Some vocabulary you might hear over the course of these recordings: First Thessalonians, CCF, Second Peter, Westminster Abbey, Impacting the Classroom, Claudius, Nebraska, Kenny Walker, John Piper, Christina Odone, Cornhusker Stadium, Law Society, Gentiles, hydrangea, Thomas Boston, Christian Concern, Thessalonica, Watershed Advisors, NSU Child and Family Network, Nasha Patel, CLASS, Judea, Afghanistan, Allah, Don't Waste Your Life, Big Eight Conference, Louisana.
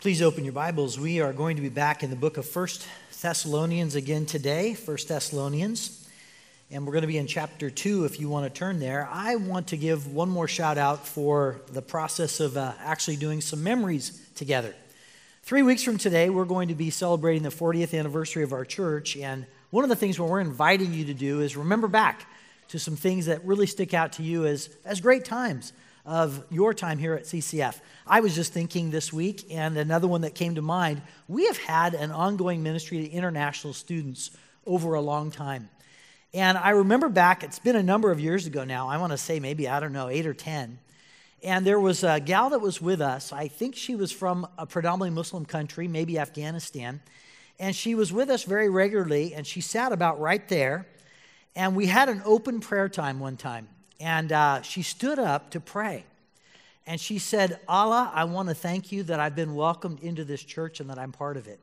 Please open your Bibles. We are going to be back in the book of First Thessalonians again today, First Thessalonians. And we're going to be in chapter 2 if you want to turn there. I want to give one more shout out for the process of actually doing some memories together. 3 weeks from today, we're going to be celebrating the 40th anniversary of our church. And one of the things what we're inviting you to do is remember back to some things that really stick out to you as great times of your time here at CCF. I was just thinking this week, and another one that came to mind, we have had an ongoing ministry to international students over a long time. And I remember back, it's been a number of years ago now, I want to say maybe, 8 or 10, and there was a gal that was with us. I think she was from a predominantly Muslim country, maybe Afghanistan, and she was with us very regularly, and she sat about right there, and we had an open prayer time one time, and she stood up to pray, and she said, "Allah, I want to thank you that I've been welcomed into this church and that I'm part of it."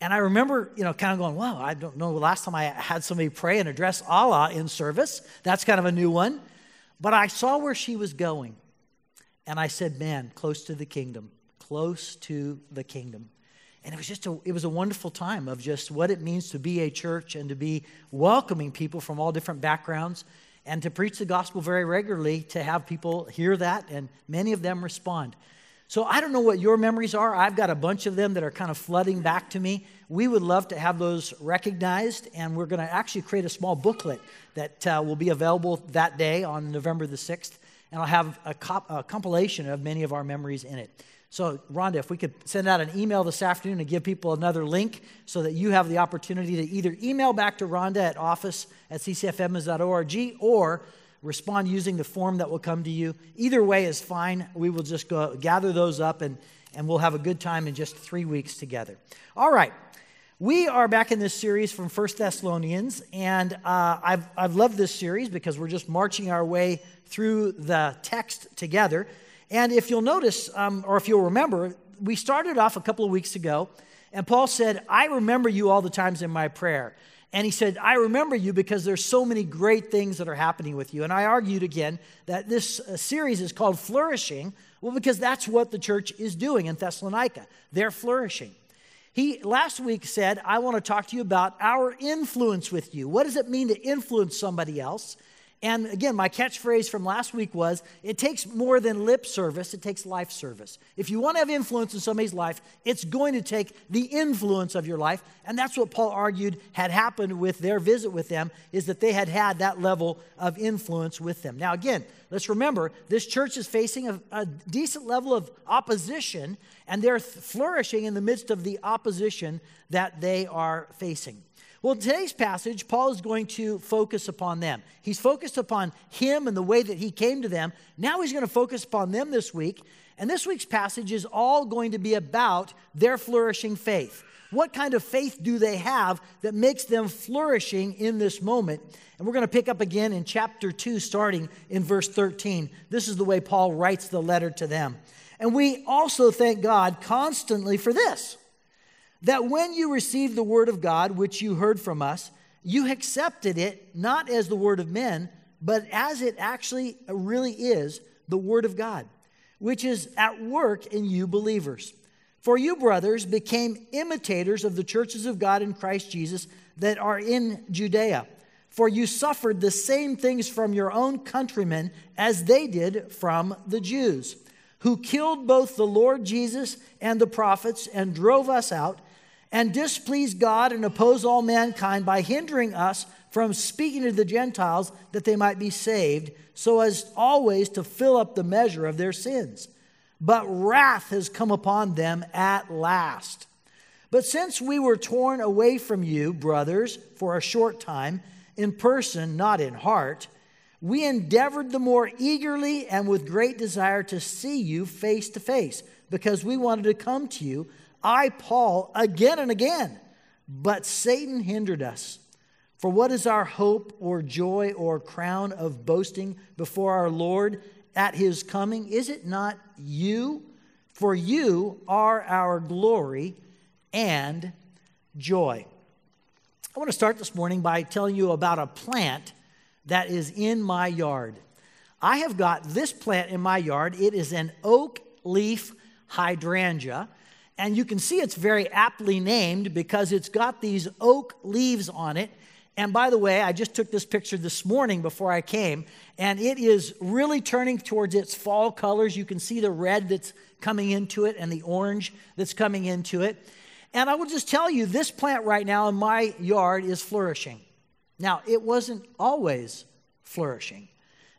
And I remember, kind of going, wow, I don't know the last time I had somebody pray and address Allah in service. That's kind of a new one. But I saw where she was going. And I said, man, close to the kingdom, close to the kingdom. And it was just it was a wonderful time of just what it means to be a church and to be welcoming people from all different backgrounds and to preach the gospel very regularly, to have people hear that and many of them respond. So I don't know what your memories are. I've got a bunch of them that are kind of flooding back to me. We would love to have those recognized, and we're going to actually create a small booklet that will be available that day on November the 6th, and I'll have a compilation of many of our memories in it. So, Rhonda, if we could send out an email this afternoon and give people another link so that you have the opportunity to either email back to Rhonda at office@ccfms.org or respond using the form that will come to you. Either way is fine. We will just go gather those up and we'll have a good time in just 3 weeks together. All right. We are back in this series from 1 Thessalonians, and I've loved this series because we're just marching our way through the text together. And if you'll notice, or if you'll remember, we started off a couple of weeks ago, and Paul said, "I remember you all the times in my prayer." And he said, I remember you because there's so many great things that are happening with you. And I argued again that this series is called Flourishing, well, because that's what the church is doing in Thessalonica. They're flourishing. He last week said, I want to talk to you about our influence with you. What does it mean to influence somebody else? And again, my catchphrase from last week was, it takes more than lip service, it takes life service. If you want to have influence in somebody's life, it's going to take the influence of your life. And that's what Paul argued had happened with their visit with them, is that they had had that level of influence with them. Now again, let's remember, this church is facing a decent level of opposition, and they're flourishing in the midst of the opposition that they are facing. Well, in today's passage, Paul is going to focus upon them. He's focused upon him and the way that he came to them. Now he's going to focus upon them this week. And this week's passage is all going to be about their flourishing faith. What kind of faith do they have that makes them flourishing in this moment? And we're going to pick up again in chapter 2, starting in verse 13. This is the way Paul writes the letter to them. And we also thank God constantly for this, that when you received the word of God, which you heard from us, you accepted it not as the word of men, but as it actually really is, the word of God, which is at work in you believers. For you, brothers, became imitators of the churches of God in Christ Jesus that are in Judea. For you suffered the same things from your own countrymen as they did from the Jews, who killed both the Lord Jesus and the prophets and drove us out, and displease God and oppose all mankind by hindering us from speaking to the Gentiles that they might be saved, so as always to fill up the measure of their sins. But wrath has come upon them at last. But since we were torn away from you, brothers, for a short time, in person, not in heart, we endeavored the more eagerly and with great desire to see you face to face, because we wanted to come to you, I, Paul, again and again, but Satan hindered us. For what is our hope or joy or crown of boasting before our Lord at his coming? Is it not you? For you are our glory and joy. I want to start this morning by telling you about a plant that is in my yard. I have got this plant in my yard. It is an oak leaf hydrangea. And you can see it's very aptly named because it's got these oak leaves on it. And by the way, I just took this picture this morning before I came, and it is really turning towards its fall colors. You can see the red that's coming into it and the orange that's coming into it. And I will just tell you, this plant right now in my yard is flourishing. Now, it wasn't always flourishing.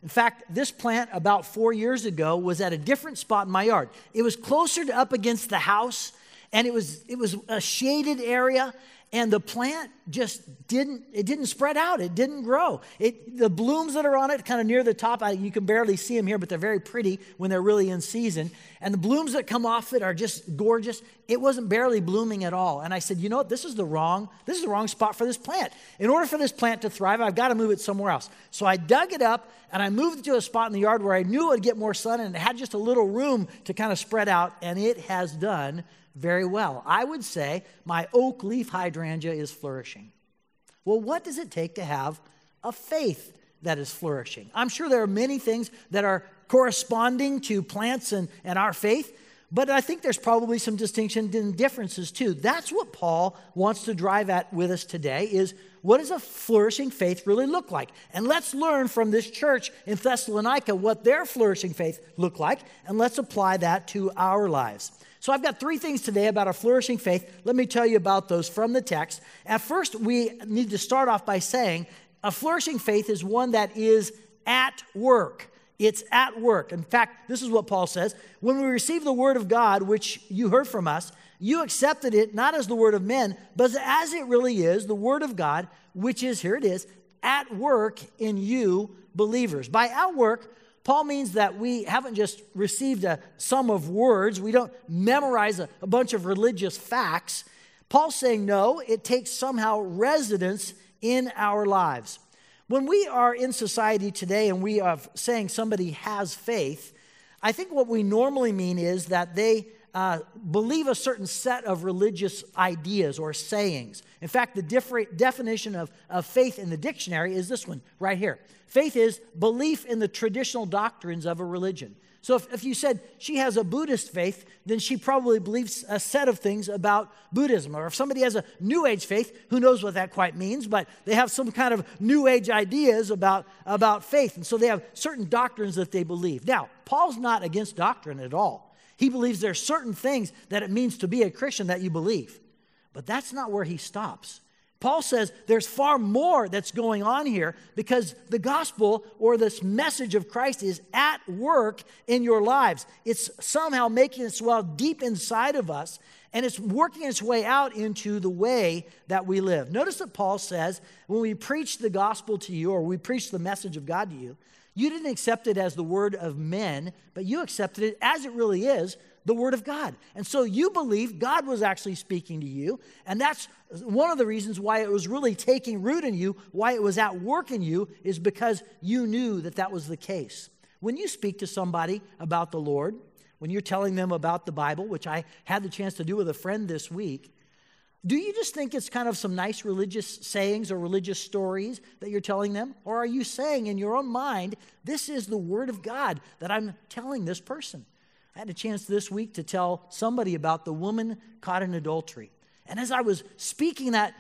In fact, this plant about 4 years ago was at a different spot in my yard. It was closer to up against the house, and it was a shaded area, and the plant just didn't spread out. It didn't grow. The blooms that are on it kind of near the top, you can barely see them here, but they're very pretty when they're really in season. And the blooms that come off it are just gorgeous. It wasn't barely blooming at all. And I said, you know what? This is the wrong spot for this plant. In order for this plant to thrive, I've got to move it somewhere else. So I dug it up and I moved it to a spot in the yard where I knew it would get more sun and it had just a little room to kind of spread out, and it has done very well. I would say my oak leaf hydrangea is flourishing. Well, what does it take to have a faith that is flourishing? I'm sure there are many things that are corresponding to plants and our faith, but I think there's probably some distinction and differences too. That's what Paul wants to drive at with us today is, what does a flourishing faith really look like? And let's learn from this church in Thessalonica what their flourishing faith looked like, and let's apply that to our lives. So I've got three things today about a flourishing faith. Let me tell you about those from the text. At first, we need to start off by saying a flourishing faith is one that is at work. It's at work. In fact, this is what Paul says. When we received the word of God, which you heard from us, you accepted it not as the word of men, but as it really is, the word of God, which is, here it is, at work in you believers. By at work, Paul means that we haven't just received a sum of words. We don't memorize a bunch of religious facts. Paul's saying, no, it takes somehow residence in our lives. When we are in society today and we are saying somebody has faith, I think what we normally mean is that they believe a certain set of religious ideas or sayings. In fact, the definition of faith in the dictionary is this one right here. Faith is belief in the traditional doctrines of a religion. So if you said she has a Buddhist faith, then she probably believes a set of things about Buddhism. Or if somebody has a New Age faith, who knows what that quite means, but they have some kind of New Age ideas about faith. And so they have certain doctrines that they believe. Now, Paul's not against doctrine at all. He believes there are certain things that it means to be a Christian that you believe. But that's not where he stops. Paul says there's far more that's going on here because the gospel or this message of Christ is at work in your lives. It's somehow making its well deep inside of us, and it's working its way out into the way that we live. Notice that Paul says when we preach the gospel to you, or we preach the message of God to you, you didn't accept it as the word of men, but you accepted it as it really is, the word of God. And so you believe God was actually speaking to you, and that's one of the reasons why it was really taking root in you, why it was at work in you, is because you knew that that was the case. When you speak to somebody about the Lord, when you're telling them about the Bible, which I had the chance to do with a friend this week, do you just think it's kind of some nice religious sayings or religious stories that you're telling them? Or are you saying in your own mind, this is the word of God that I'm telling this person? I had a chance this week to tell somebody about the woman caught in adultery. And as I was speaking that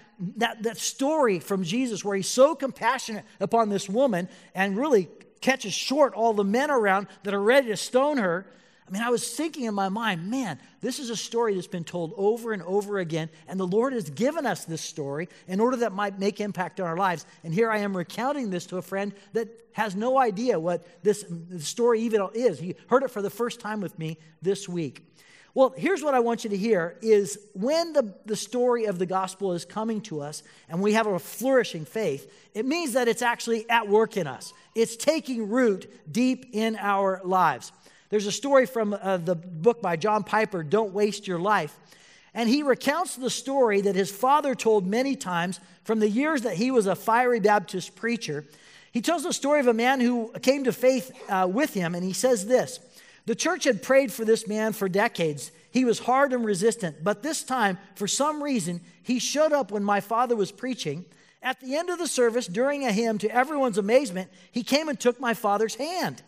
story from Jesus where he's so compassionate upon this woman and really catches short all the men around that are ready to stone her, I mean, I was thinking in my mind, man, this is a story that's been told over and over again, and the Lord has given us this story in order that it might make impact on our lives. And here I am recounting this to a friend that has no idea what this story even is. He heard it for the first time with me this week. Well, here's what I want you to hear is when the story of the gospel is coming to us and we have a flourishing faith, it means that it's actually at work in us. It's taking root deep in our lives. There's a story from the book by John Piper, Don't Waste Your Life. And he recounts the story that his father told many times from the years that he was a fiery Baptist preacher. He tells the story of a man who came to faith with him, and he says this. The church had prayed for this man for decades. He was hard and resistant, but this time, for some reason, he showed up when my father was preaching. At the end of the service, during a hymn, to everyone's amazement, he came and took my father's hand.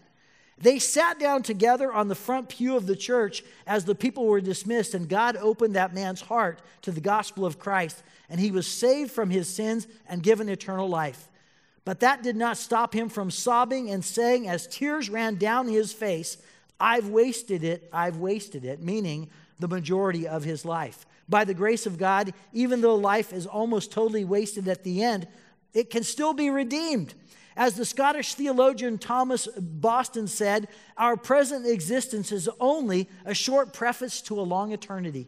They sat down together on the front pew of the church as the people were dismissed, and God opened that man's heart to the gospel of Christ, and he was saved from his sins and given eternal life. But that did not stop him from sobbing and saying, as tears ran down his face, I've wasted it, meaning the majority of his life. By the grace of God, even though life is almost totally wasted at the end, it can still be redeemed. As the Scottish theologian Thomas Boston said, our present existence is only a short preface to a long eternity.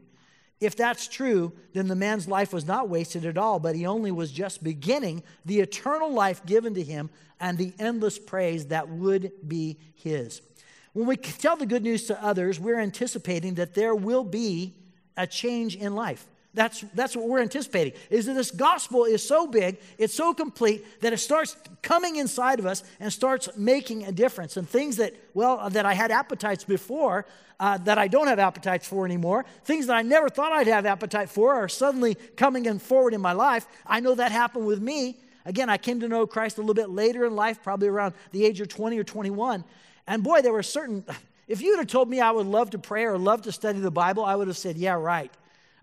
If that's true, then the man's life was not wasted at all, but he only was just beginning the eternal life given to him and the endless praise that would be his. When we tell the good news to others, we're anticipating that there will be a change in life. That's what we're anticipating, is that this gospel is so big, it's so complete, that it starts coming inside of us and starts making a difference. And things that, well, that I had appetites before, that I don't have appetites for anymore, things that I never thought I'd have appetite for are suddenly coming forward in my life. I know that happened with me. Again, I came to know Christ a little bit later in life, probably around the age of 20 or 21. And boy, there were certain, if you'd have told me I would love to pray or love to study the Bible, I would have said, yeah, right.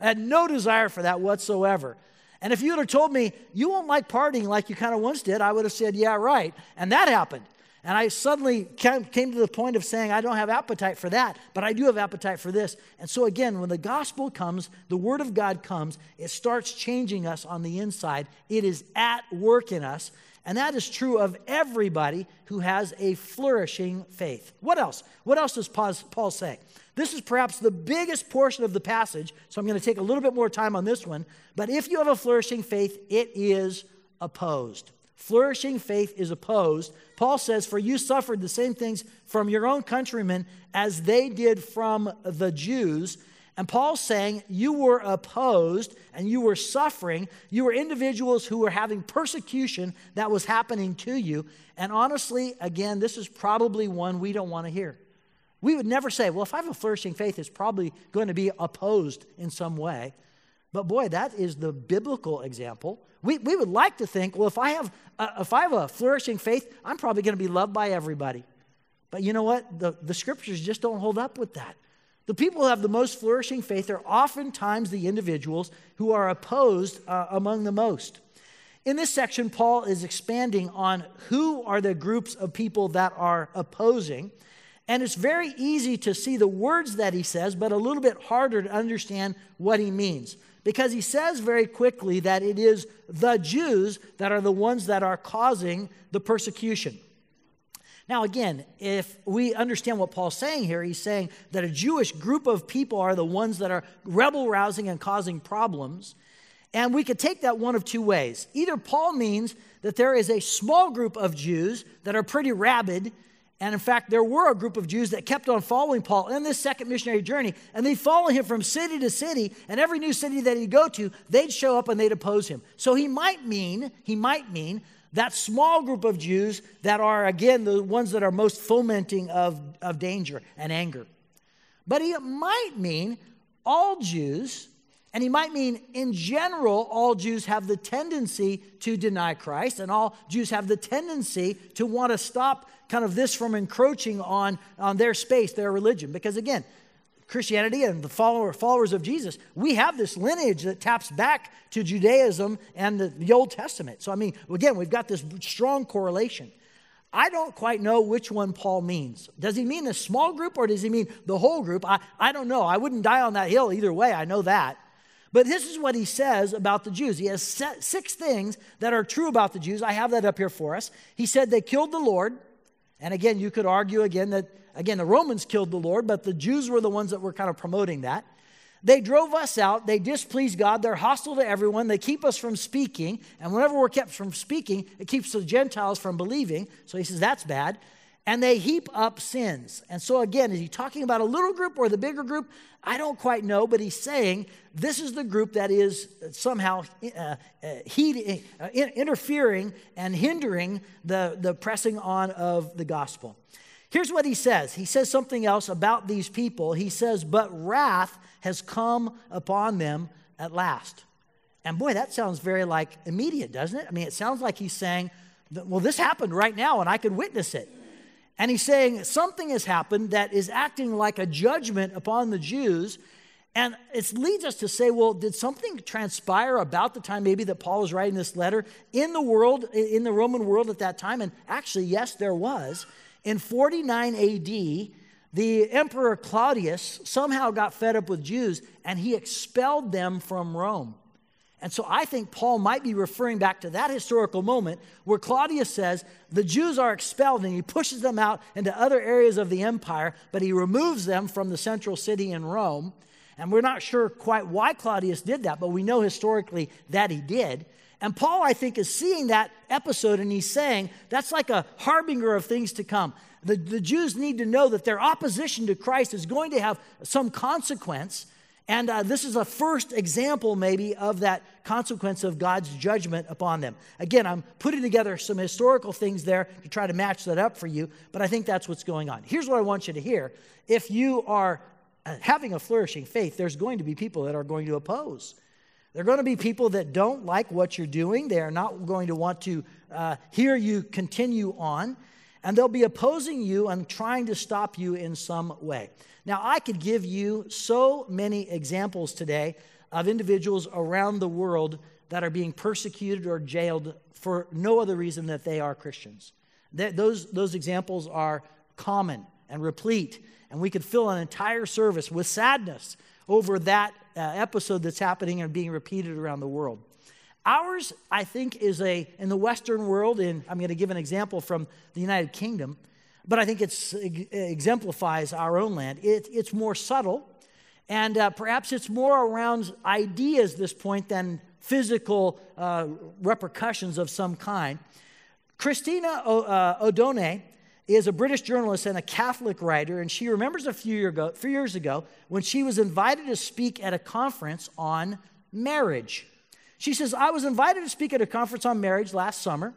I had no desire for that whatsoever. And if you would have told me, you won't like partying like you kind of once did, I would have said, yeah, right. And that happened. And I suddenly came to the point of saying, I don't have appetite for that, but I do have appetite for this. And so again, when the gospel comes, the word of God comes, it starts changing us on the inside. It is at work in us. And that is true of everybody who has a flourishing faith. What else? What else does Paul say? This is perhaps the biggest portion of the passage, so I'm going to take a little bit more time on this one. But if you have a flourishing faith, it is opposed. Flourishing faith is opposed. Paul says, for you suffered the same things from your own countrymen as they did from the Jews. And Paul's saying, you were opposed and you were suffering. You were individuals who were having persecution that was happening to you. And honestly, again, this is probably one we don't want to hear. We would never say, well, if I have a flourishing faith, it's probably going to be opposed in some way. But boy, that is the biblical example. We would like to think, well, if I have a flourishing faith, I'm probably going to be loved by everybody. But you know what? The scriptures just don't hold up with that. The people who have the most flourishing faith are oftentimes the individuals who are opposed among the most. In this section, Paul is expanding on who are the groups of people that are opposing. And it's very easy to see the words that he says, but a little bit harder to understand what he means. Because he says very quickly that it is the Jews that are the ones that are causing the persecution. Now again, if we understand what Paul's saying here, he's saying that a Jewish group of people are the ones that are rebel-rousing and causing problems. And we could take that one of two ways. Either Paul means that there is a small group of Jews that are pretty rabid. And in fact, there were a group of Jews that kept on following Paul in this second missionary journey. And they'd follow him from city to city. And every new city that he'd go to, they'd show up and they'd oppose him. So he might mean that small group of Jews that are, again, the ones that are most fomenting of danger and anger. But he might mean all Jews, and he might mean in general all Jews have the tendency to deny Christ, and all Jews have the tendency to want to stop kind of this from encroaching on their space, their religion. Because again, Christianity and the followers of Jesus, we have this lineage that taps back to Judaism and the Old Testament. So, I mean, again, we've got this strong correlation. I don't quite know which one Paul means. Does he mean a small group or does he mean the whole group? I don't know. I wouldn't die on that hill either way. I know that. But this is what he says about the Jews. He has 6 things that are true about the Jews. I have that up here for us. He said they killed the Lord. And again, you could argue again that, again, the Romans killed the Lord, but the Jews were the ones that were kind of promoting that. They drove us out. They displease God. They're hostile to everyone. They keep us from speaking. And whenever we're kept from speaking, it keeps the Gentiles from believing. So he says that's bad. And they heap up sins. And so again, is he talking about a little group or the bigger group? I don't quite know, but he's saying this is the group that is somehow interfering and hindering the pressing on of the gospel. Here's what he says. He says something else about these people. He says, but wrath has come upon them at last. And boy, that sounds very like immediate, doesn't it? I mean, it sounds like he's saying, well, this happened right now and I could witness it. And he's saying something has happened that is acting like a judgment upon the Jews. And it leads us to say, well, did something transpire about the time maybe that Paul was writing this letter in the world, in the Roman world at that time? And actually, yes, there was. In 49 AD, the Emperor Claudius somehow got fed up with Jews, and he expelled them from Rome. And so I think Paul might be referring back to that historical moment where Claudius says the Jews are expelled, and he pushes them out into other areas of the empire, but he removes them from the central city in Rome. And we're not sure quite why Claudius did that, but we know historically that he did. And Paul, I think, is seeing that episode, and he's saying that's like a harbinger of things to come. The Jews need to know that their opposition to Christ is going to have some consequence, and this is a first example maybe of that consequence of God's judgment upon them. Again, I'm putting together some historical things there to try to match that up for you, but I think that's what's going on. Here's what I want you to hear. If you are having a flourishing faith, there's going to be people that are going to oppose. There are going to be people that don't like what you're doing. They are not going to want to hear you continue on. And they'll be opposing you and trying to stop you in some way. Now, I could give you so many examples today of individuals around the world that are being persecuted or jailed for no other reason that they are Christians. Those examples are common and replete. And we could fill an entire service with sadness over that episode that's happening and being repeated around the world. Ours, I think, is in the Western world, and I'm going to give an example from the United Kingdom, but I think it exemplifies our own land. It's more subtle, and perhaps it's more around ideas at this point than physical repercussions of some kind. Christina Odone is a British journalist and a Catholic writer, and she remembers a few years ago when she was invited to speak at a conference on marriage. She says, I was invited to speak at a conference on marriage last summer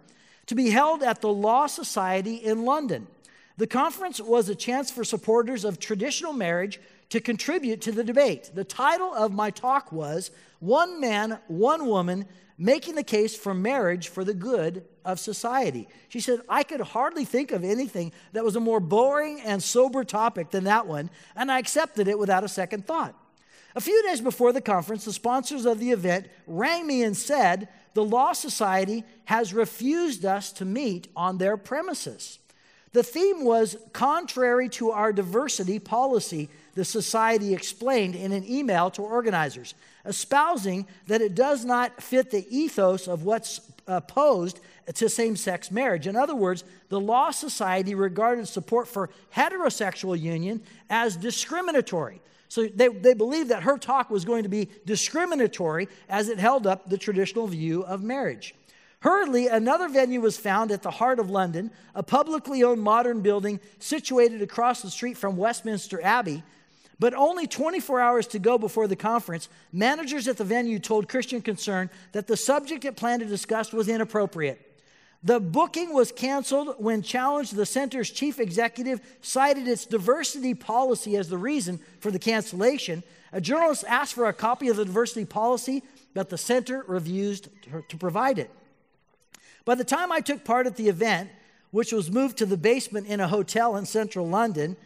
to be held at the Law Society in London. The conference was a chance for supporters of traditional marriage to contribute to the debate. The title of my talk was, One Man, One Woman, Making the Case for Marriage for the Good of Society. She said, I could hardly think of anything that was a more boring and sober topic than that one, and I accepted it without a second thought. A few days before the conference, the sponsors of the event rang me and said, the Law Society has refused us to meet on their premises. The theme was contrary to our diversity policy, the society explained in an email to organizers, espousing that it does not fit the ethos of what's opposed to same-sex marriage. In other words, the Law Society regarded support for heterosexual union as discriminatory. So they believed that her talk was going to be discriminatory as it held up the traditional view of marriage. Hurriedly, another venue was found at the heart of London, a publicly owned modern building situated across the street from Westminster Abbey. But only 24 hours to go before the conference, managers at the venue told Christian Concern that the subject it planned to discuss was inappropriate. The booking was canceled when challenged. The center's chief executive cited its diversity policy as the reason for the cancellation. A journalist asked for a copy of the diversity policy, but the center refused to provide it. By the time I took part at the event, which was moved to the basement in a hotel in central London,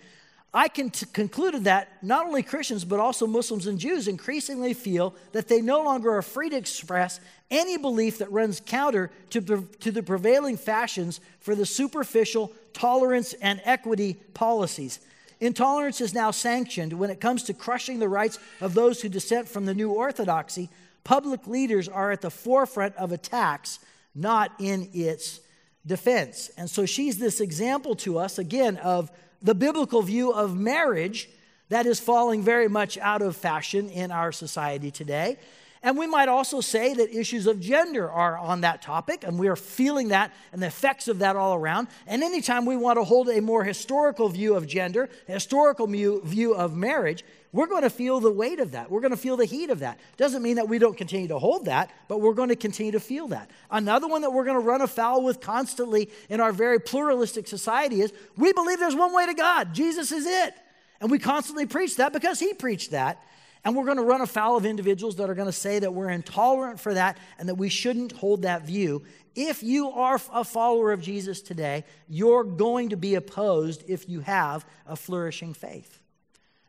I concluded that not only Christians, but also Muslims and Jews increasingly feel that they no longer are free to express any belief that runs counter to the prevailing fashions for the superficial tolerance and equity policies. Intolerance is now sanctioned when it comes to crushing the rights of those who dissent from the new orthodoxy. Public leaders are at the forefront of attacks, not in its defense. And so she's this example to us, again, of the biblical view of marriage that is falling very much out of fashion in our society today. And we might also say that issues of gender are on that topic, and we are feeling that and the effects of that all around. And anytime we want to hold a more historical view of gender, a historical view of marriage, we're going to feel the weight of that. We're going to feel the heat of that. Doesn't mean that we don't continue to hold that, but we're going to continue to feel that. Another one that we're going to run afoul with constantly in our very pluralistic society is we believe there's one way to God. Jesus is it. And we constantly preach that because he preached that. And we're going to run afoul of individuals that are going to say that we're intolerant for that and that we shouldn't hold that view. If you are a follower of Jesus today, you're going to be opposed if you have a flourishing faith.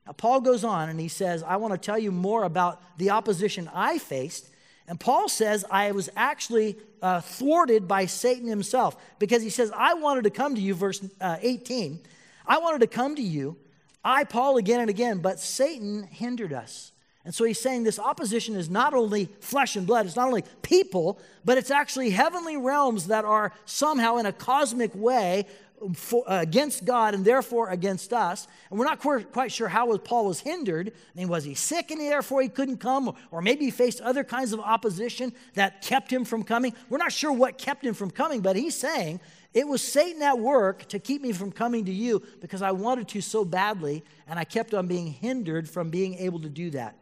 Now, Paul goes on and he says, I want to tell you more about the opposition I faced. And Paul says, I was actually thwarted by Satan himself, because he says, I wanted to come to you, verse 18. I wanted to come to you, I, Paul, again and again, but Satan hindered us. And so he's saying this opposition is not only flesh and blood, it's not only people, but it's actually heavenly realms that are somehow in a cosmic way against God and therefore against us. And we're not quite sure how Paul was hindered. I mean, was he sick and therefore he couldn't come? Or maybe he faced other kinds of opposition that kept him from coming. We're not sure what kept him from coming, but he's saying it was Satan at work to keep me from coming to you because I wanted to so badly, and I kept on being hindered from being able to do that.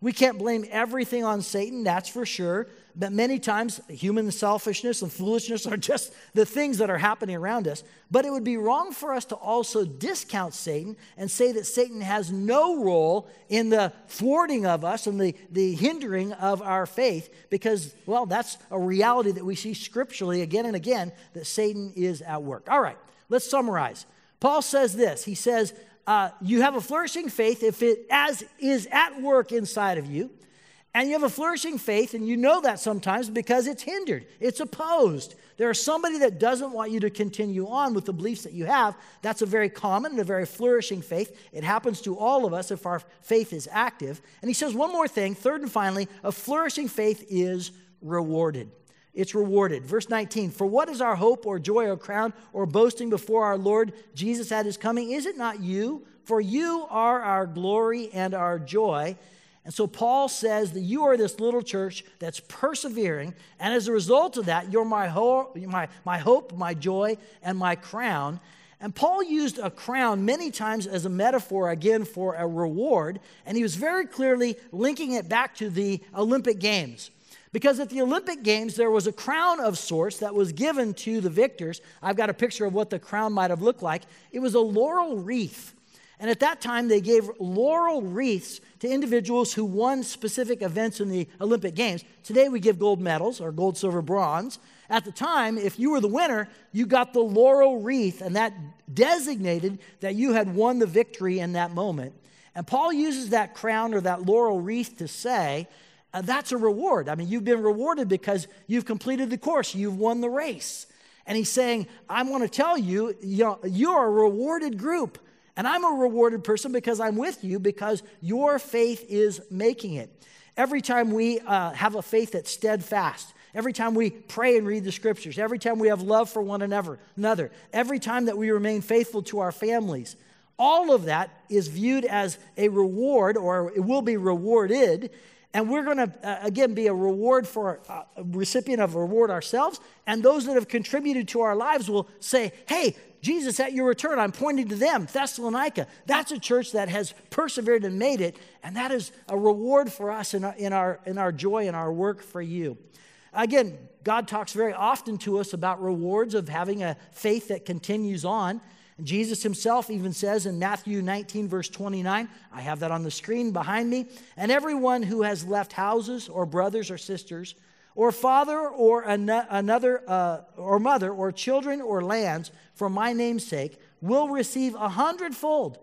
We can't blame everything on Satan, that's for sure. But many times, human selfishness and foolishness are just the things that are happening around us. But it would be wrong for us to also discount Satan and say that Satan has no role in the thwarting of us and the hindering of our faith, because, well, that's a reality that we see scripturally again and again, that Satan is at work. All right, let's summarize. Paul says this. He says, you have a flourishing faith if it as is at work inside of you. And you have a flourishing faith, and you know that sometimes because it's hindered. It's opposed. There's somebody that doesn't want you to continue on with the beliefs that you have. That's a very common and a very flourishing faith. It happens to all of us if our faith is active. And he says one more thing, third and finally, a flourishing faith is rewarded. It's rewarded. Verse 19, for what is our hope or joy or crown or boasting before our Lord Jesus at his coming? Is it not you? For you are our glory and our joy. And so Paul says that you are this little church that's persevering. And as a result of that, you're my hope, my joy, and my crown. And Paul used a crown many times as a metaphor, again, for a reward. And he was very clearly linking it back to the Olympic Games. Because at the Olympic Games, there was a crown of sorts that was given to the victors. I've got a picture of what the crown might have looked like. It was a laurel wreath. And at that time, they gave laurel wreaths to individuals who won specific events in the Olympic Games. Today, we give gold medals or gold, silver, bronze. At the time, if you were the winner, you got the laurel wreath, and that designated that you had won the victory in that moment. And Paul uses that crown or that laurel wreath to say, that's a reward. I mean, you've been rewarded because you've completed the course. You've won the race. And he's saying, I want to tell you, you're a rewarded group. And I'm a rewarded person because I'm with you, because your faith is making it. Every time we have a faith that's steadfast, every time we pray and read the scriptures, every time we have love for one another, every time that we remain faithful to our families, all of that is viewed as a reward, or it will be rewarded. And we're going to, again, be a reward for a recipient of a reward ourselves. And those that have contributed to our lives will say, hey, Jesus, at your return, I'm pointing to them, Thessalonica. That's a church that has persevered and made it. And that is a reward for us in our joy and our work for you. Again, God talks very often to us about rewards of having a faith that continues on. Jesus himself even says in Matthew 19, verse 29, I have that on the screen behind me, and everyone who has left houses or brothers or sisters or father or another or mother or children or lands for my name's sake will receive 100-fold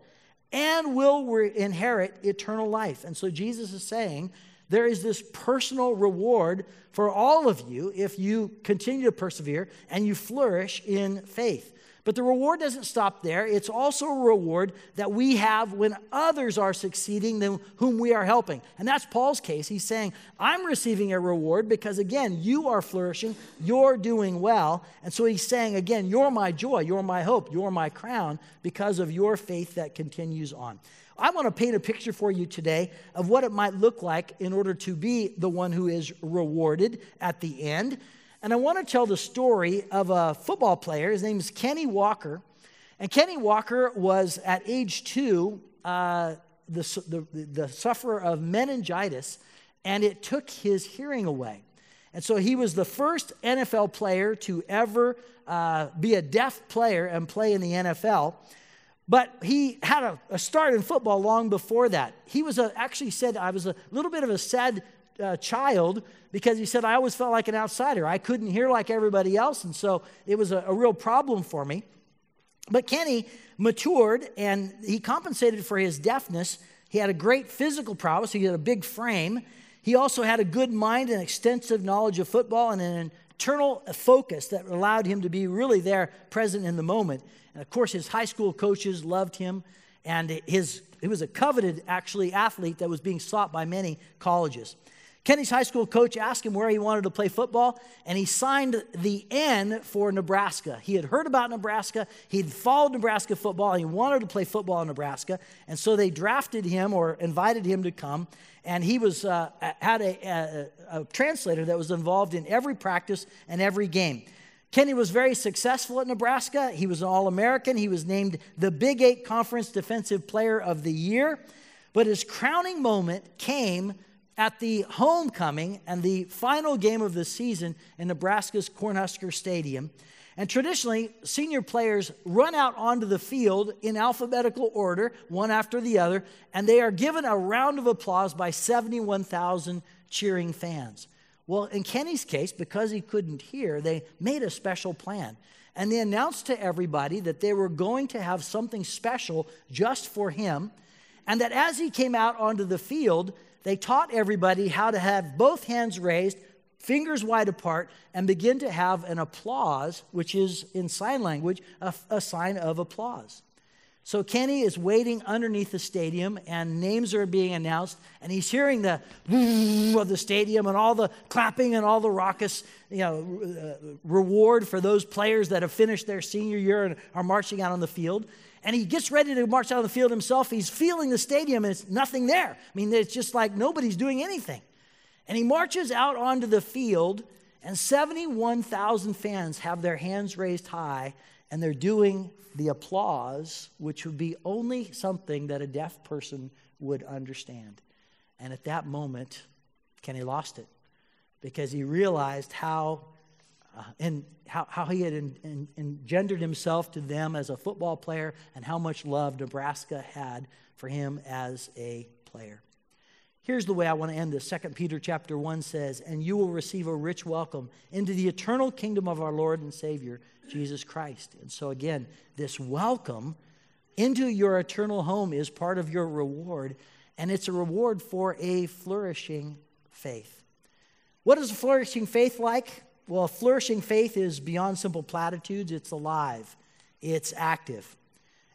and will inherit eternal life. And so Jesus is saying there is this personal reward for all of you if you continue to persevere and you flourish in faith. But the reward doesn't stop there. It's also a reward that we have when others are succeeding than whom we are helping. And that's Paul's case. He's saying, I'm receiving a reward because, again, you are flourishing. You're doing well. And so he's saying, again, you're my joy. You're my hope. You're my crown because of your faith that continues on. I want to paint a picture for you today of what it might look like in order to be the one who is rewarded at the end. And I want to tell the story of a football player. His name is Kenny Walker. And Kenny Walker was, at age 2, the sufferer of meningitis, and it took his hearing away. And so he was the first NFL player to ever be a deaf player and play in the NFL. But he had a start in football long before that. He was actually said, I was a little bit of a sad child, because he said, I always felt like an outsider. I couldn't hear like everybody else, and so it was a real problem for me. But Kenny matured, and he compensated for his deafness. He had a great physical prowess. He had a big frame. He also had a good mind and extensive knowledge of football and an internal focus that allowed him to be really there, present in the moment. And of course, his high school coaches loved him, and he was a coveted, actually, athlete that was being sought by many colleges. Kenny's high school coach asked him where he wanted to play football, and he signed the N for Nebraska. He had heard about Nebraska. He'd followed Nebraska football. He wanted to play football in Nebraska, and so they drafted him or invited him to come, and he was had a translator that was involved in every practice and every game. Kenny was very successful at Nebraska. He was an All-American. He was named the Big Eight Conference Defensive Player of the Year. But his crowning moment came at the homecoming and the final game of the season in Nebraska's Cornhusker Stadium. And traditionally, senior players run out onto the field in alphabetical order, one after the other, and they are given a round of applause by 71,000 cheering fans. Well, in Kenny's case, because he couldn't hear, they made a special plan. And they announced to everybody that they were going to have something special just for him, and that as he came out onto the field, they taught everybody how to have both hands raised, fingers wide apart, and begin to have an applause, which is, in sign language, a sign of applause. So Kenny is waiting underneath the stadium, and names are being announced, and he's hearing the of the stadium and all the clapping and all the raucous, reward for those players that have finished their senior year and are marching out on the field. And he gets ready to march out on the field himself. He's feeling the stadium, and it's nothing there. I mean, it's just like nobody's doing anything. And he marches out onto the field, and 71,000 fans have their hands raised high, and they're doing the applause, which would be only something that a deaf person would understand. And at that moment, Kenny lost it, because he realized how he had engendered himself to them as a football player, and how much love Nebraska had for him as a player. Here's the way I want to end this. Second Peter chapter 1 says, "And you will receive a rich welcome into the eternal kingdom of our Lord and Savior, Jesus Christ." And so again, this welcome into your eternal home is part of your reward, and it's a reward for a flourishing faith. What is a flourishing faith like? Well, a flourishing faith is beyond simple platitudes. It's alive. It's active.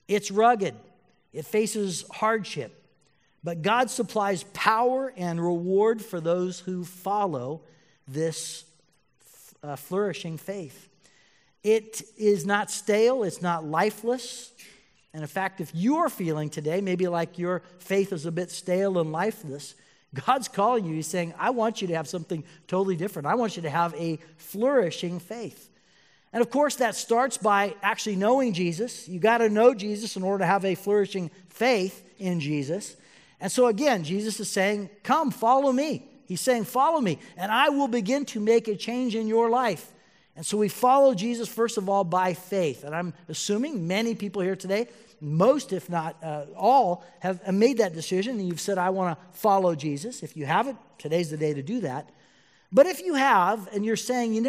It's rugged. It faces hardship. But God supplies power and reward for those who follow this flourishing faith. It is not stale. It's not lifeless. And in fact, if you're feeling today maybe like your faith is a bit stale and lifeless, God's calling you. He's saying, I want you to have something totally different. I want you to have a flourishing faith. And of course, that starts by actually knowing Jesus. You got to know Jesus in order to have a flourishing faith in Jesus. And so again, Jesus is saying, come, follow me. He's saying, follow me, and I will begin to make a change in your life. And so we follow Jesus, first of all, by faith. And I'm assuming many people here today, most if not all, have made that decision, and you've said, I want to follow Jesus. If you haven't, today's the day to do that. But if you have, and you're saying,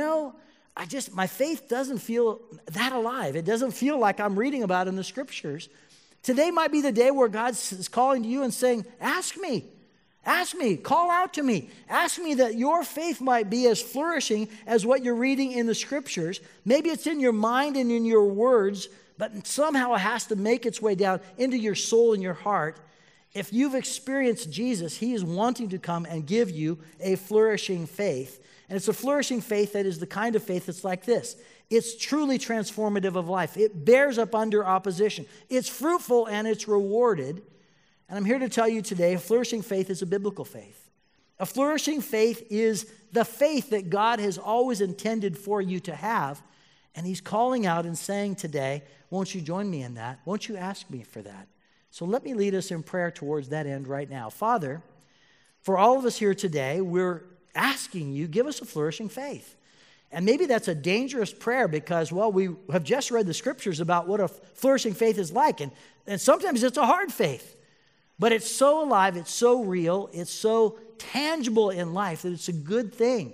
my faith doesn't feel that alive. It doesn't feel like I'm reading about in the scriptures. Today might be the day where God is calling to you and saying, ask me, call out to me. Ask me that your faith might be as flourishing as what you're reading in the scriptures. Maybe it's in your mind and in your words, but somehow it has to make its way down into your soul and your heart. If you've experienced Jesus, he is wanting to come and give you a flourishing faith. And it's a flourishing faith that is the kind of faith that's like this. It's truly transformative of life. It bears up under opposition. It's fruitful and it's rewarded. And I'm here to tell you today, a flourishing faith is a biblical faith. A flourishing faith is the faith that God has always intended for you to have. And he's calling out and saying today, won't you join me in that? Won't you ask me for that? So let me lead us in prayer towards that end right now. Father, for all of us here today, we're asking you, give us a flourishing faith. And maybe that's a dangerous prayer because, well, we have just read the scriptures about what a flourishing faith is like. And sometimes it's a hard faith. But it's so alive, it's so real, it's so tangible in life that it's a good thing.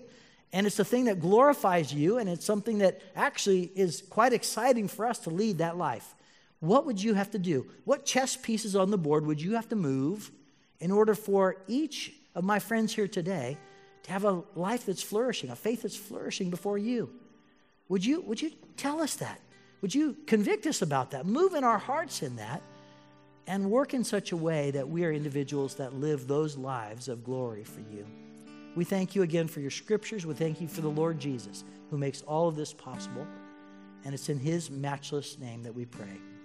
And it's a thing that glorifies you, and it's something that actually is quite exciting for us to lead that life. What would you have to do? What chess pieces on the board would you have to move in order for each of my friends here today to have a life that's flourishing, a faith that's flourishing before you? Would you tell us that? Would you convict us about that? Move in our hearts in that, and work in such a way that we are individuals that live those lives of glory for you. We thank you again for your scriptures. We thank you for the Lord Jesus, who makes all of this possible. And it's in his matchless name that we pray.